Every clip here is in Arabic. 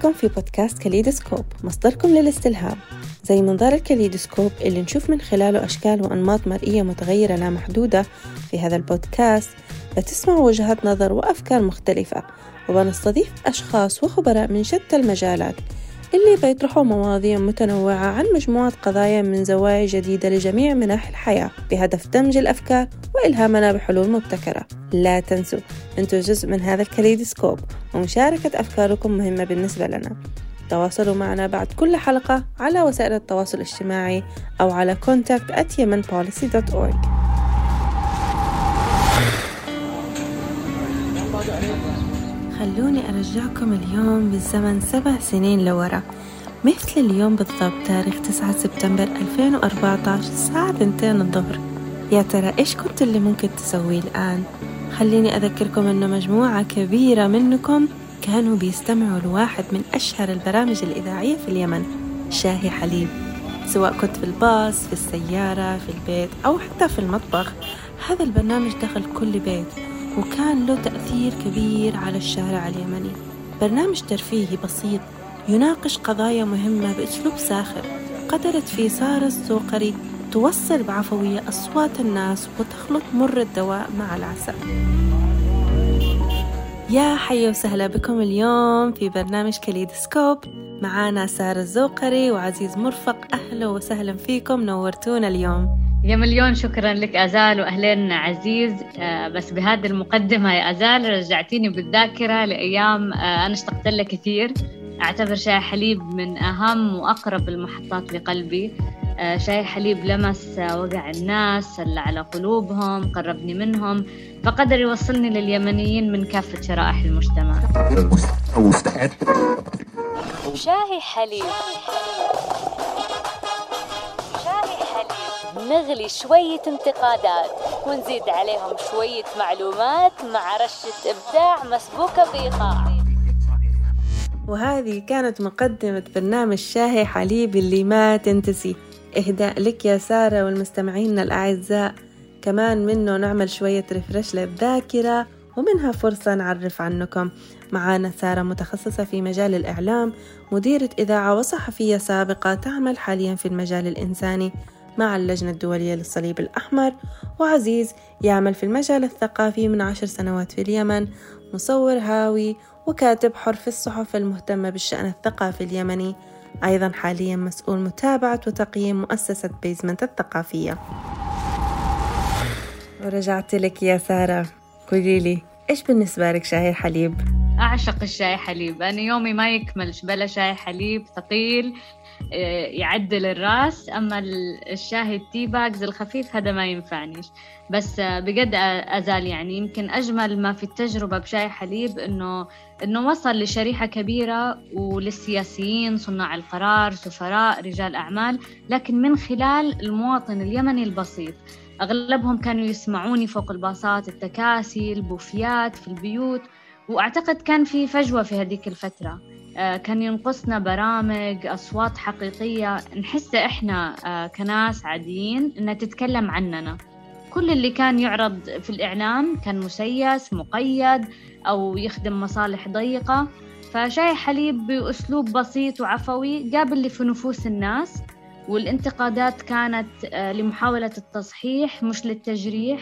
بيكم في بودكاست كاليدوسكوب، مصدركم للاستلهام، زي منظار الكاليدوسكوب اللي نشوف من خلاله أشكال وأنماط مرئية متغيرة لا محدودة. في هذا البودكاست بتسمعوا وجهات نظر وأفكار مختلفة، وبنستضيف أشخاص وخبراء من شتى المجالات اللي بيطرحوا مواضيع متنوعة عن مجموعة قضايا من زوايا جديدة لجميع مناحي الحياة، بهدف دمج الأفكار وإلهامنا بحلول مبتكرة. لا تنسوا أنتوا جزء من هذا الكاليدوسكوب، ومشاركة أفكاركم مهمة بالنسبة لنا. تواصلوا معنا بعد كل حلقة على وسائل التواصل الاجتماعي أو على contact@yemenpolicy.org. خلوني أرجعكم اليوم بالزمن 7 سنين لورا، مثل اليوم بالضبط، تاريخ 9 سبتمبر 2014 الساعة 2 الظهر. يا ترى إيش كنت اللي ممكن تسويه الآن؟ خليني أذكركم أنه مجموعة كبيرة منكم كانوا بيستمعوا لواحد من أشهر البرامج الإذاعية في اليمن، شاهي حليب، سواء كنت في الباص، في السيارة، في البيت، أو حتى في المطبخ. هذا البرنامج دخل كل بيت وكان له تأثير كبير على الشارع اليمني. برنامج ترفيهي بسيط يناقش قضايا مهمة بأسلوب ساخر، قدرت فيه سارة الزوقري توصل بعفوية أصوات الناس وتخلط مر الدواء مع العسل. يا حي وسهلا بكم اليوم في برنامج كاليدوسكوب، معانا سارة الزوقري وعزيز مرفق. أهلا وسهلا فيكم، نورتونا اليوم. يا مليون شكراً لك أزال، وأهلين عزيز. بس بهذه المقدمة يا أزال رجعتيني بالذاكرة لأيام أنا اشتقت لها كثير. أعتبر شاي حليب من أهم وأقرب المحطات لقلبي. شاي حليب لمس وجع الناس اللي على قلوبهم، قربني منهم، فقدر يوصلني لليمنيين من كافة شرائح المجتمع. شاي حليب نغلي شوية انتقادات ونزيد عليهم شوية معلومات مع رشة إبداع مسبوكة بإيقاع. وهذه كانت مقدمة برنامج شاهي حليب اللي ما تنتسي. إهداء لك يا سارة والمستمعين الأعزاء، كمان منه نعمل شوية ريفرش للذاكرة، ومنها فرصة نعرف عنكم. معانا سارة، متخصصة في مجال الإعلام، مديرة إذاعة وصحفية سابقة، تعمل حاليا في المجال الإنساني مع اللجنة الدولية للصليب الأحمر. وعزيز يعمل في المجال الثقافي من 10 سنوات في اليمن، مصور هاوي وكاتب حر في الصحف المهتمة بالشأن الثقافي اليمني. أيضا حاليا مسؤول متابعة وتقييم مؤسسة بيزمنت الثقافية. ورجعت لك يا سارة، قولي لي إيش بالنسبة لك شاهي حليب؟ أعشق الشاي حليب، أنا يومي ما يكملش بلا شاي حليب، ثقيل يعدل الراس. أما الشاهي التي باجز الخفيف هذا ما ينفعنيش. بس بجد أزال يعني يمكن أجمل ما في التجربة بشاي حليب إنه وصل لشريحة كبيرة، وللسياسيين، صناع القرار، سفراء، رجال أعمال، لكن من خلال المواطن اليمني البسيط. أغلبهم كانوا يسمعوني فوق الباصات، التكاسي، البوفيات، في البيوت. وأعتقد كان في فجوة في هذيك الفترة، كان ينقصنا برامج، أصوات حقيقية نحس إحنا كناس عاديين إنها تتكلم عننا. كل اللي كان يعرض في الإعلام كان مسيس، مقيد، أو يخدم مصالح ضيقة. فشاي حليب بأسلوب بسيط وعفوي جاب اللي في نفوس الناس، والانتقادات كانت لمحاولة التصحيح مش للتجريح،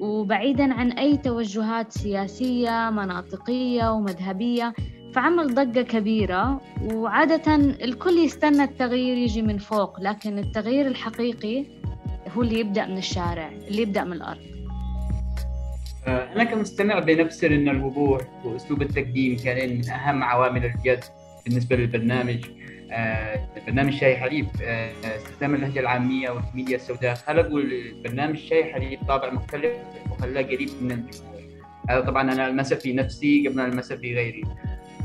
وبعيداً عن أي توجهات سياسية، مناطقية ومذهبية. فعمل ضجة كبيرة، وعادة الكل يستنى التغيير يجي من فوق، لكن التغيير الحقيقي هو اللي يبدأ من الشارع، اللي يبدأ من الأرض. أنا كمستمع بنفسر أن الوضوح وأسلوب التقديم كان من أهم عوامل الجذب بالنسبة للبرنامج. البرنامج شاي حليب، استخدام اللهجة العامية والكوميديا السوداء خلقوا البرنامج شاي حليب طابع مختلف وخلاه قريب من الجمهور. هذا طبعا أنا ألمسه في نفسي قبل أن ألمسه في غيري.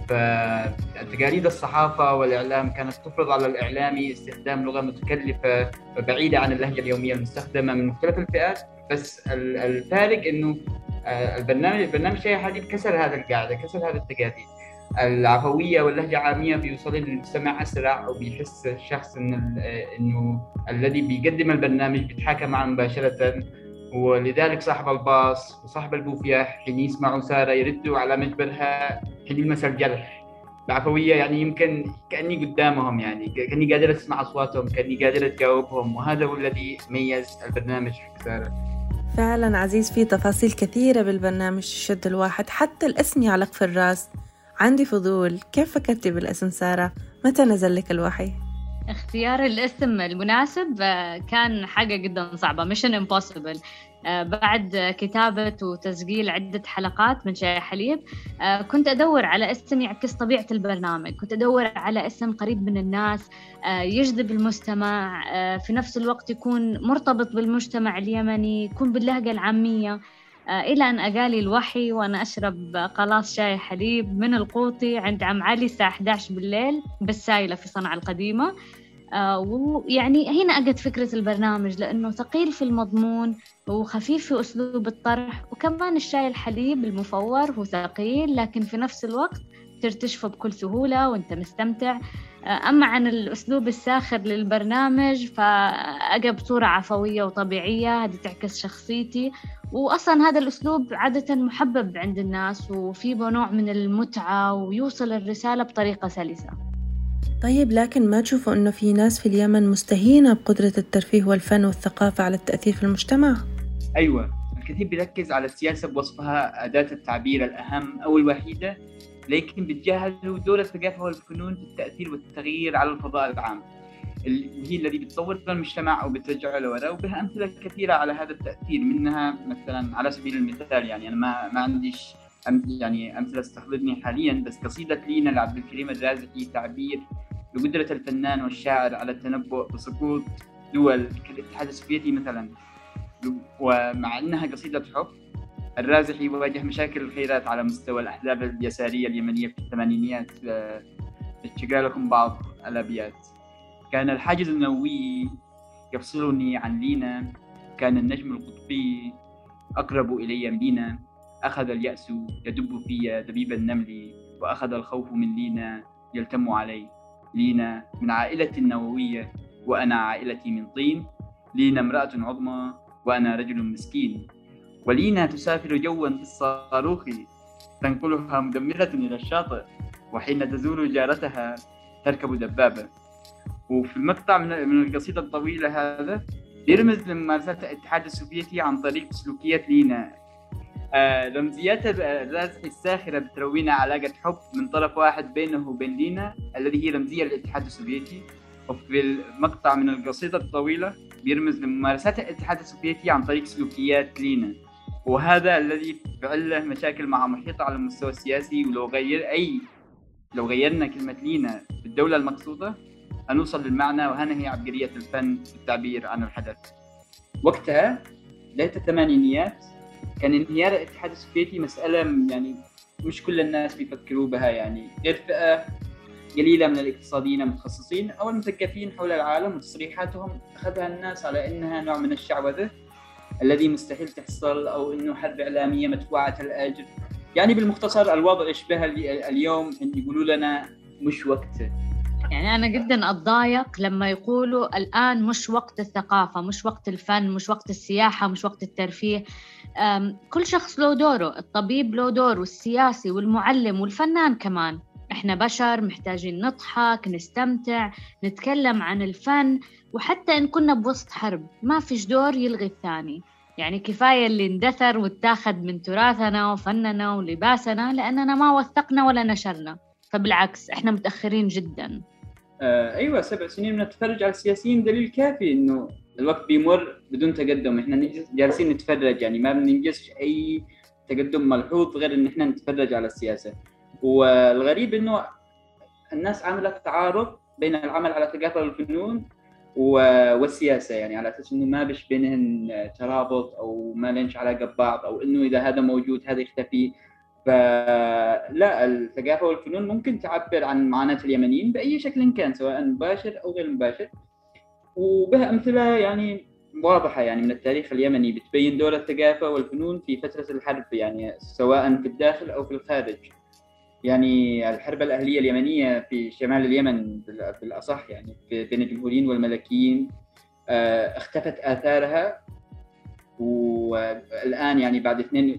فتقاليد الصحافة والإعلام كانت تفرض على الإعلامي استخدام لغة متكلفة بعيدة عن اللهجة اليومية المستخدمة من مختلف الفئات. بس الفارق إنه البرنامج شاي حليب كسر هذا القاعدة، كسر هذا التقاليد. العفوية واللهجة العامية بيوصل للمستمع أسرع، وبيحس الشخص إنه الذي بيقدم البرنامج بيتحاكى معه مباشرة. ولذلك صاحب الباص وصاحب البوفية حين يسمعوا سارة يردوا على مجبرها، حين يلمس الجرح بعفويه يعني، يمكن كاني قدامهم يعني، كاني قادر اسمع اصواتهم، كاني قادر اجاوبهم، وهذا هو الذي ميز البرنامج اكثر. فعلا عزيز، في تفاصيل كثيره بالبرنامج تشد الواحد، حتى الاسم يعلق في الراس. عندي فضول، كيف فكرتي بالاسم ساره؟ متى نزل لك الوحي؟ اختيار الاسم المناسب كان حاجة جدا صعبة، Mission Impossible. بعد كتابة وتسجيل عدة حلقات من شاي حليب كنت أدور على اسم يعكس طبيعة البرنامج، كنت أدور على اسم قريب من الناس يجذب المستمع، في نفس الوقت يكون مرتبط بالمجتمع اليمني، يكون باللهجة العامية، إلى أن أجالي الوحي وأنا أشرب قلاص شاي حليب من القوطي عند عم علي الساعة 11 بالليل بالسايلة في صنعاء القديمة. ويعني هنا أجت فكرة البرنامج، لأنه ثقيل في المضمون وخفيف في أسلوب الطرح، وكمان الشاي الحليب المفور هو ثقيل لكن في نفس الوقت ترتشفه بكل سهولة وأنت مستمتع. أما عن الأسلوب الساخر للبرنامج فأجى بصورة عفوية وطبيعية، هذه تعكس شخصيتي، وأصلاً هذا الأسلوب عادة محبب عند الناس وفيه نوع من المتعة ويوصل الرسالة بطريقة سلسة. طيب، لكن ما تشوفوا أنه في ناس في اليمن مستهينة بقدرة الترفيه والفن والثقافة على التأثير في المجتمع؟ أيوة، الكثير بيركز على السياسة بوصفها أداة التعبير الأهم أو الوحيدة، لكن بتجاهلوا دور الثقافة والفنون في التأثير والتغيير على الفضاء العام، هي الذي بتطور المجتمع وبترجعه لورا. وبها أمثلة كثيرة على هذا التأثير، منها مثلا على سبيل المثال، يعني أنا ما عنديش يعني أمثلة استحضرني حاليا، بس قصيدة لينا لعبد الكريم الرازقي تعبير بقدرة الفنان والشاعر على التنبؤ بسقوط دول كالاتحاد السوفيتي مثلا. ومع أنها قصيدة حب، الرازحي يواجه مشاكل الخيرات على مستوى الأحزاب اليسارية اليمنية في الثمانينيات. أشجع لكم بعض الأبيات. كان الحاجز النووي يفصلني عن لينا، كان النجم القطبي أقرب إلي من لينا، أخذ اليأس يدب في دبيب النمل، وأخذ الخوف من لينا يلتم علي. لينا من عائلة نووية وأنا عائلتي من طين، لينا امرأة عظمى وأنا رجل مسكين، ولينا تسافر جواً بالصاروخ تنقلها مدمرة إلى الشاطئ، وحين تزور جارتها تركب دبابة. وفي المقطع من القصيدة الطويلة هذا يرمز لممارسات الاتحاد السوفيتي عن طريق سلوكيات لينا. رمزيات الرازحي الساخرة بتروينا علاقة حب من طرف واحد بينه وبين لينا الذي هي رمزية للاتحاد السوفيتي، وفي المقطع من القصيدة الطويلة بيرمز لممارسات الاتحاد السوفيتي عن طريق سلوكيات لينا، وهذا الذي بعله مشاكل مع محيطه على المستوى السياسي. ولو غيرنا كلمة لينا بالدولة المقصودة هنوصل للمعنى، وهنا هي عبقرية الفن والتعبير عن الحدث. وقتها ليلة الثمانينيات كان انهيار الاتحاد السوفيتي مسألة يعني مش كل الناس بيفكروا بها، يعني غير فئة قليلة من الاقتصاديين المتخصصين أو المثقفين حول العالم، وتصريحاتهم أخذها الناس على أنها نوع من الشعوذة الذي مستحيل تحصل، أو أنه حرب إعلامية مدفوعة الأجر. يعني بالمختصر الوضع يشبه اليوم أن يقولوا لنا مش وقته. يعني أنا جداً أتضايق لما يقولوا الآن مش وقت الثقافة، مش وقت الفن، مش وقت السياحة، مش وقت الترفيه. كل شخص له دوره، الطبيب له دوره، والسياسي والمعلم والفنان كمان. إحنا بشر محتاجين نضحك، نستمتع، نتكلم عن الفن، وحتى إن كنا بوسط حرب ما فيش دور يلغي الثاني. يعني كفاية اللي اندثر واتاخد من تراثنا وفننا ولباسنا لأننا ما وثقنا ولا نشرنا، فبالعكس إحنا متأخرين جداً. أيوة، 7 سنين نتفرج على السياسيين دليل كافي إنه الوقت بيمر بدون تقدم. إحنا جالسين نتفرج، يعني ما بننجزش أي تقدم ملحوظ غير إن إحنا نتفرج على السياسة. والغريب إنه الناس عاملة تعارض بين العمل على الثقافة والفنون والسياسة، يعني على أساس إنه ما بيش بينهن ترابط أو ما لنش علاقة ببعض، أو إنه إذا هذا موجود هذا يختفي. فلا، الثقافة والفنون ممكن تعبر عن معاناة اليمنيين بأي شكل كان، سواء مباشر أو غير مباشر، وبها أمثلة يعني واضحة يعني من التاريخ اليمني بتبين دور الثقافة والفنون في فترة الحرب، يعني سواء في الداخل أو في الخارج. يعني الحرب الأهلية اليمنية في شمال اليمن بالأصح، يعني بين الجمهوريين والملكيين، اختفت آثارها. والآن يعني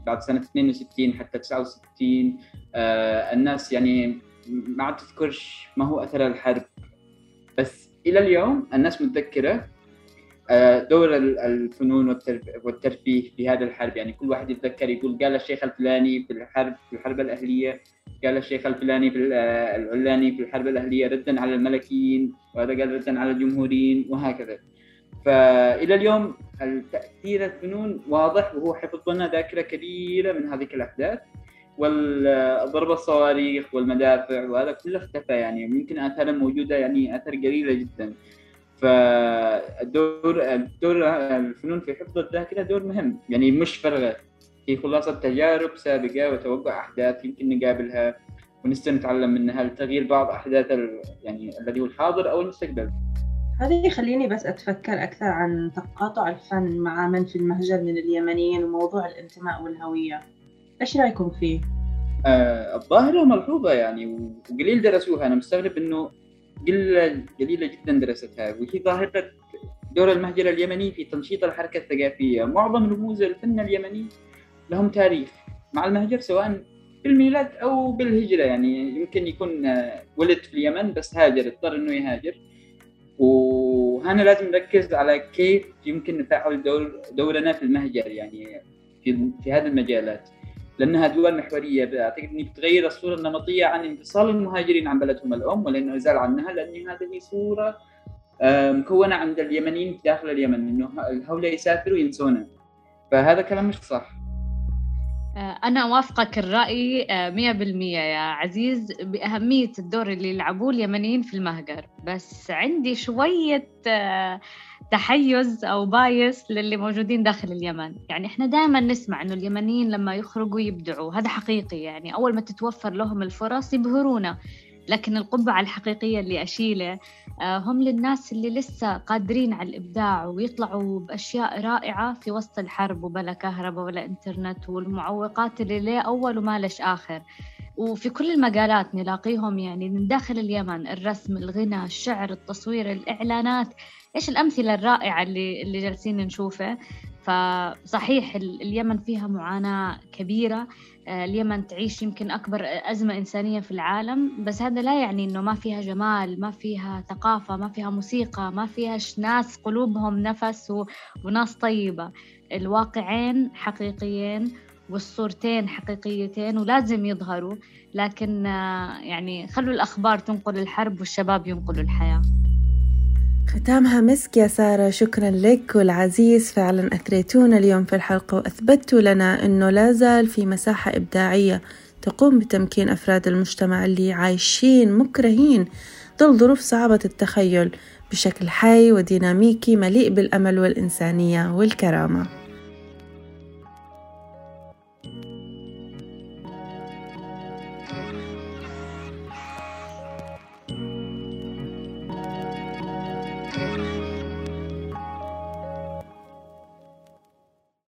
بعد سنة 62 حتى 69 الناس يعني ما عاد تذكرش ما هو أثر الحرب، بس إلى اليوم الناس متذكرة دور الفنون والترفيه في هذا الحرب. يعني كل واحد يتذكر يقول قال الشيخ الفلاني في الحرب، في الحرب الأهلية، قال الشيخ الفلاني في العلاني في الحرب الأهلية ردا على الملكيين، وهذا قال ردا على الجمهوريين، وهكذا. فإلى اليوم التأثير الفنون واضح، وهو حفظ لنا ذاكرة كبيرة من هذه الأحداث. والضرب الصواريخ والمدافع وهذا كله اختفى، يعني يمكن آثار موجودة يعني آثار قليلة جدا. فالدور الفنون في حفظ الذاكرة دور مهم، يعني مش فارغة، هي خلاصة تجارب سابقة وتوقع أحداث يمكن نقابلها ونستمر نتعلم منها لتغيير بعض أحداث يعني الذي هو الحاضر أو المستقبل. هذا يخليني بس أتفكر أكثر عن تقاطع الفن مع من في المهجر من اليمنيين وموضوع الانتماء والهوية. إيش رأيكم فيه؟ الظاهرة ملحوظة يعني وقليل درسوها. أنا مستغرب إنه قليلة جدا درستها، وهي ظاهرة دور المهجر اليمني في تنشيط الحركة الثقافية. معظم رموز الفن اليمني لهم تاريخ مع المهجر، سواء بالميلاد أو بالهجرة. يعني يمكن يكون ولد في اليمن بس هاجر، اضطر إنه يهاجر. وهنا لازم نركز على كيف يمكن نفعل دورنا في المهجر، يعني في هذه المجالات، لأنها دول محورية. أعتقد أني بتغير الصورة النمطية عن انفصال المهاجرين عن بلدهم الأم والانعزال عنها، لأن هذه صورة مكونة عند اليمنيين داخل اليمن، إنه الهوله يسافروا وينسونا. فهذا كلام مش صح. أنا وافقك الرأي 100% يا عزيز بأهمية الدور اللي يلعبوه اليمنيين في المهجر، بس عندي شوية تحيز أو بايس للي موجودين داخل اليمن. يعني إحنا دائما نسمع إنه اليمنيين لما يخرجوا يبدعوا، هذا حقيقي، يعني أول ما تتوفر لهم الفرص يبهرونا، لكن القبعة الحقيقية اللي أشيله هم للناس اللي لسه قادرين على الإبداع ويطلعوا بأشياء رائعة في وسط الحرب، وبلا كهرباء ولا إنترنت والمعوقات اللي ليه أول وما لش آخر. وفي كل المجالات نلاقيهم، يعني من داخل اليمن، الرسم، الغنى، الشعر، التصوير، الإعلانات. إيش الأمثلة الرائعة اللي جالسين نشوفها؟ فصحيح اليمن فيها معاناة كبيرة، اليمن تعيش يمكن أكبر أزمة إنسانية في العالم، بس هذا لا يعني إنه ما فيها جمال، ما فيها ثقافة، ما فيها موسيقى، ما فيها ناس قلوبهم نفس وناس طيبة. الواقعين حقيقيين والصورتين حقيقيتين ولازم يظهروا، لكن يعني خلوا الأخبار تنقل الحرب والشباب ينقلوا الحياة. ختامها مسك يا سارة، شكرا لك والعزيز، فعلا أثريتونا اليوم في الحلقة وأثبتوا لنا أنه لا زال في مساحة إبداعية تقوم بتمكين أفراد المجتمع اللي عايشين مكرهين ظل ظروف صعبة التخيل بشكل حي وديناميكي مليء بالأمل والإنسانية والكرامة.